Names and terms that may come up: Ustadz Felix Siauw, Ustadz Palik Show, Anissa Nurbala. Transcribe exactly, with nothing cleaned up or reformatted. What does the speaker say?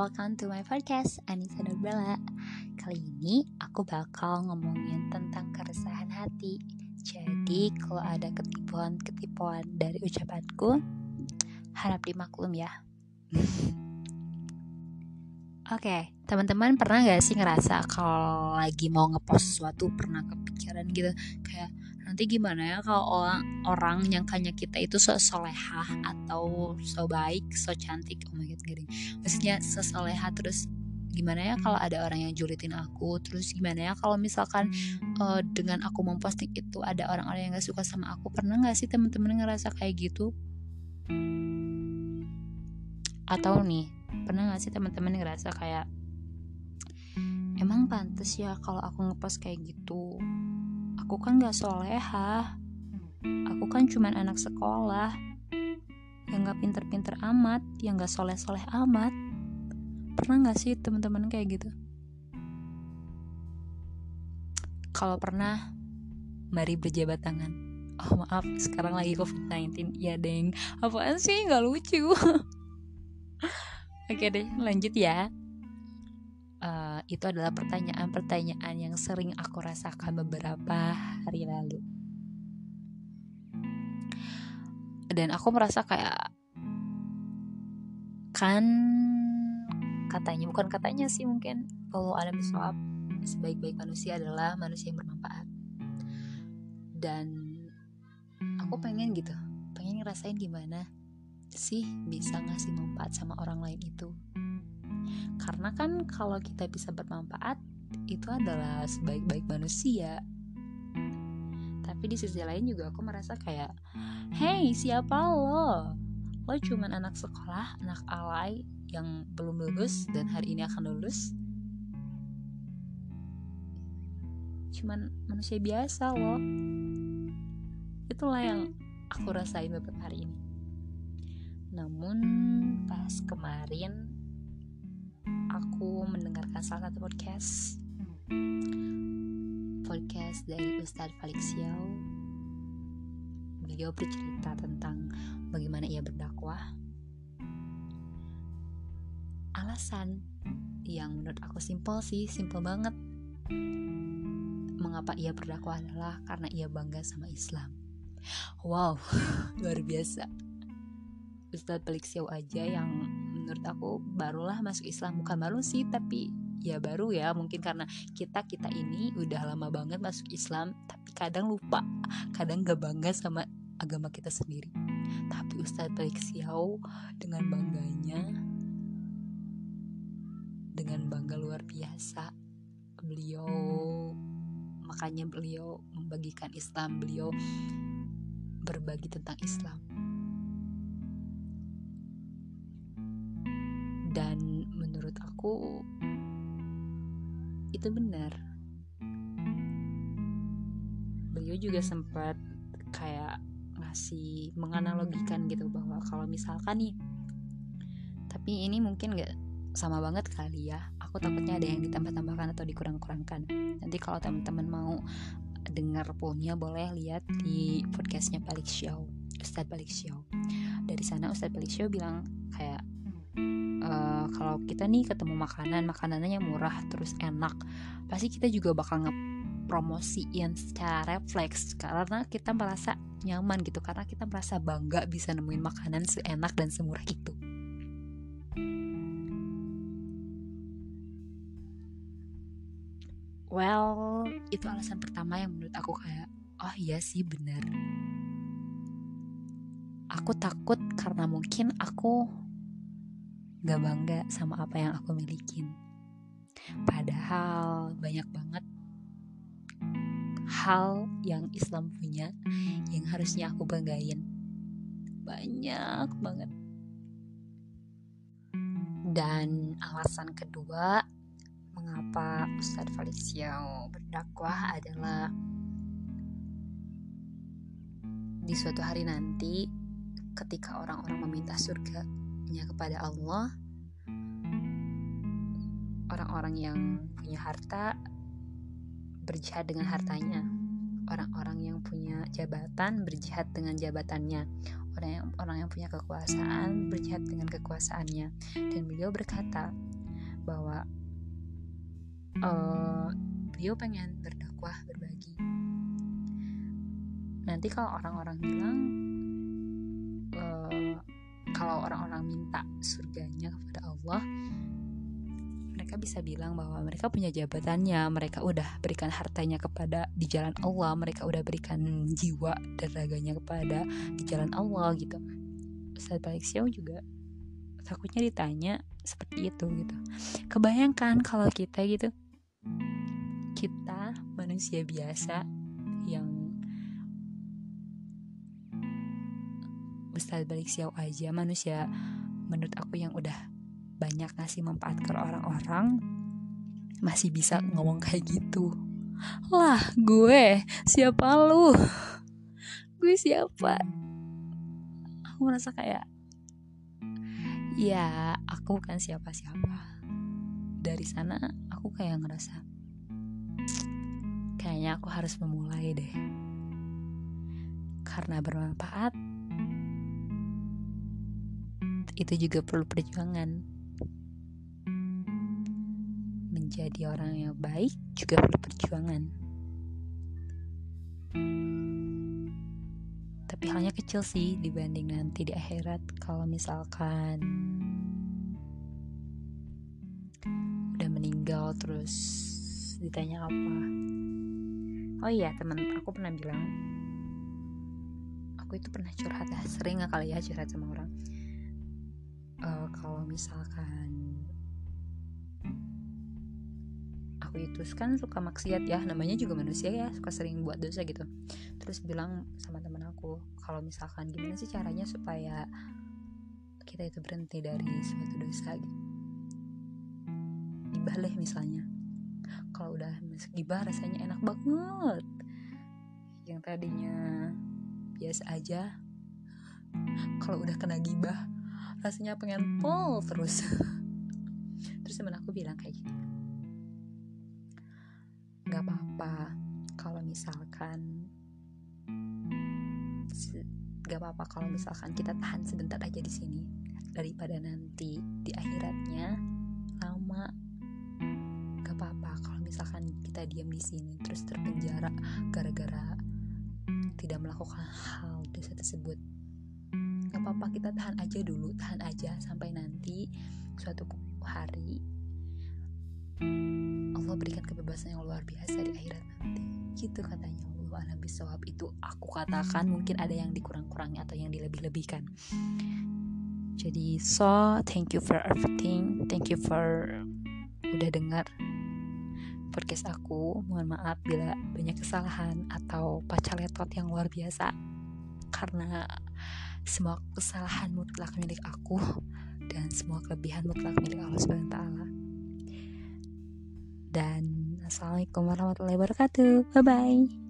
welcome to my podcast, Anissa Nurbala. Kali ini aku bakal ngomongin tentang keresahan hati. Jadi kalau ada ketipuan-ketipuan dari ucapanku, harap dimaklum ya. Oke, okay, teman-teman pernah gak sih ngerasa kalau lagi mau ngepost sesuatu pernah kepikiran gitu, kayak nanti gimana ya kalau orang, orang nyangkanya kita itu so solehah atau so baik, so cantik. Oh my god, garing. Maksudnya so solehah, terus gimana ya kalau ada orang yang julitin aku, terus gimana ya kalau misalkan uh, dengan aku memposting itu ada orang-orang yang gak suka sama aku. Pernah gak sih teman-teman ngerasa kayak gitu? Atau nih, pernah gak sih teman-teman ngerasa kayak emang pantas ya kalau aku ngepost kayak gitu? Aku kan gak solehah, aku kan cuman anak sekolah yang gak pinter-pinter amat, yang gak soleh-soleh amat. Pernah gak sih teman-teman kayak gitu? Kalau pernah, mari berjabat tangan. Oh maaf, sekarang lagi covid sembilan belas. Ya deng, apaan sih, gak lucu. Oke deh, lanjut ya. Uh, itu adalah pertanyaan-pertanyaan yang sering aku rasakan beberapa hari lalu. Dan aku merasa kayak, kan katanya, bukan katanya sih mungkin, kalau Adam Soap, sebaik-baik manusia adalah manusia yang bermanfaat. Dan aku pengen gitu, pengen ngerasain gimana sih bisa ngasih manfaat sama orang lain itu. Karena kan kalau kita bisa bermanfaat, itu adalah sebaik-baik manusia. Tapi di sisi lain juga aku merasa kayak, hey siapa lo? Lo cuman anak sekolah, anak alay yang belum lulus dan hari ini akan lulus. Cuman manusia biasa lo. Itulah yang aku rasain beberapa hari ini. Namun pas kemarin aku mendengarkan salah satu podcast podcast dari Ustadz Palik Show. Beliau bercerita tentang bagaimana ia berdakwah. Alasan yang menurut aku simpel sih, simpel banget. Mengapa ia berdakwah adalah karena ia bangga sama Islam. Wow, luar biasa. Ustadz Palik Siauw aja yang menurut aku barulah masuk Islam. Bukan baru sih, tapi ya baru ya. Mungkin karena kita-kita ini udah lama banget masuk Islam, tapi kadang lupa, kadang gak bangga sama agama kita sendiri. Tapi Ustadz Palik Siauw dengan bangganya, dengan bangga luar biasa, beliau, makanya beliau membagikan Islam, beliau berbagi tentang Islam. Dan menurut aku itu benar. Beliau juga sempat kayak ngasih, menganalogikan gitu, bahwa kalau misalkan nih, tapi ini mungkin gak sama banget kali ya, aku takutnya ada yang ditambah-tambahkan atau dikurang-kurangkan. Nanti kalau teman-teman mau dengar punya, boleh lihat di podcastnya Palik Show, Ustadz Palik Show. Dari sana Ustadz Palik Show bilang kayak, Uh, kalau kita nih ketemu makanan, makanannya murah terus enak, pasti kita juga bakal ngepromosiin secara refleks karena kita merasa nyaman gitu, karena kita merasa bangga bisa nemuin makanan seenak dan semurah itu. Well, itu alasan pertama yang menurut aku kayak, oh iya sih benar. Aku takut karena mungkin aku gak bangga sama apa yang aku milikin. Padahal banyak banget hal yang Islam punya yang harusnya aku banggain. Banyak banget. Dan alasan kedua mengapa Ustadz Felix Siauw berdakwah adalah di suatu hari nanti ketika orang-orang meminta surga kepada Allah, orang-orang yang punya harta berjihad dengan hartanya, orang-orang yang punya jabatan berjihad dengan jabatannya, orang yang punya kekuasaan berjihad dengan kekuasaannya. Dan beliau berkata bahwa uh, beliau pengen berdakwah, berbagi. Nanti kalau orang-orang bilang uh, kalau orang-orang minta surganya kepada Allah, mereka bisa bilang bahwa mereka punya jabatannya, mereka udah berikan hartanya kepada di jalan Allah, mereka udah berikan jiwa dan raganya kepada di jalan Allah gitu. Ustadz Palik Show juga takutnya ditanya seperti itu gitu. Kebayangkan kalau kita gitu, kita manusia biasa yang Ustadz Palik Show aja, manusia menurut aku yang udah banyak ngasih manfaat ke orang-orang, masih bisa ngomong kayak gitu. Lah gue siapa lu? Gue siapa? Aku merasa kayak, ya aku bukan siapa-siapa. Dari sana aku kayak ngerasa kayaknya aku harus memulai deh, karena bermanfaat itu juga perlu perjuangan. Jadi orang yang baik juga perlu perjuangan. Tapi halnya kecil sih dibanding nanti di akhirat kalau misalkan udah meninggal terus ditanya apa. Oh iya teman, aku pernah bilang, aku itu pernah curhat lah, sering gak kali ya curhat sama orang. Uh, kalau misalkan aku itu kan suka maksiat ya, namanya juga manusia ya, suka sering buat dosa gitu. Terus bilang sama teman aku, kalau misalkan gimana sih caranya supaya kita itu berhenti dari suatu dosa gitu. Gibah lah misalnya. Kalau udah gibah rasanya enak banget. Yang tadinya biasa aja, kalau udah kena gibah rasanya pengen pol terus. Terus teman aku bilang kayak gitu, gak apa-apa kalau misalkan gak apa-apa kalau misalkan kita tahan sebentar aja di sini, daripada nanti di akhiratnya lama. Gak apa-apa kalau misalkan kita diam di sini terus terpenjara gara-gara tidak melakukan hal dosa tersebut. Gak apa-apa, kita tahan aja dulu, tahan aja sampai nanti suatu hari Allah berikan kebebasan yang luar biasa di akhirat nanti. Gitu katanya Allah alam bisawab. Itu aku katakan, mungkin ada yang dikurang-kurangi atau yang dilebih-lebihkan. Jadi so thank you for everything, thank you for udah dengar podcast aku. Mohon maaf bila banyak kesalahan atau pacar letot yang luar biasa, karena semua kesalahan mutlak milik aku dan semua kelebihan mutlak milik Allah subhanahu wa taala. Dan assalamualaikum warahmatullahi wabarakatuh. Bye bye.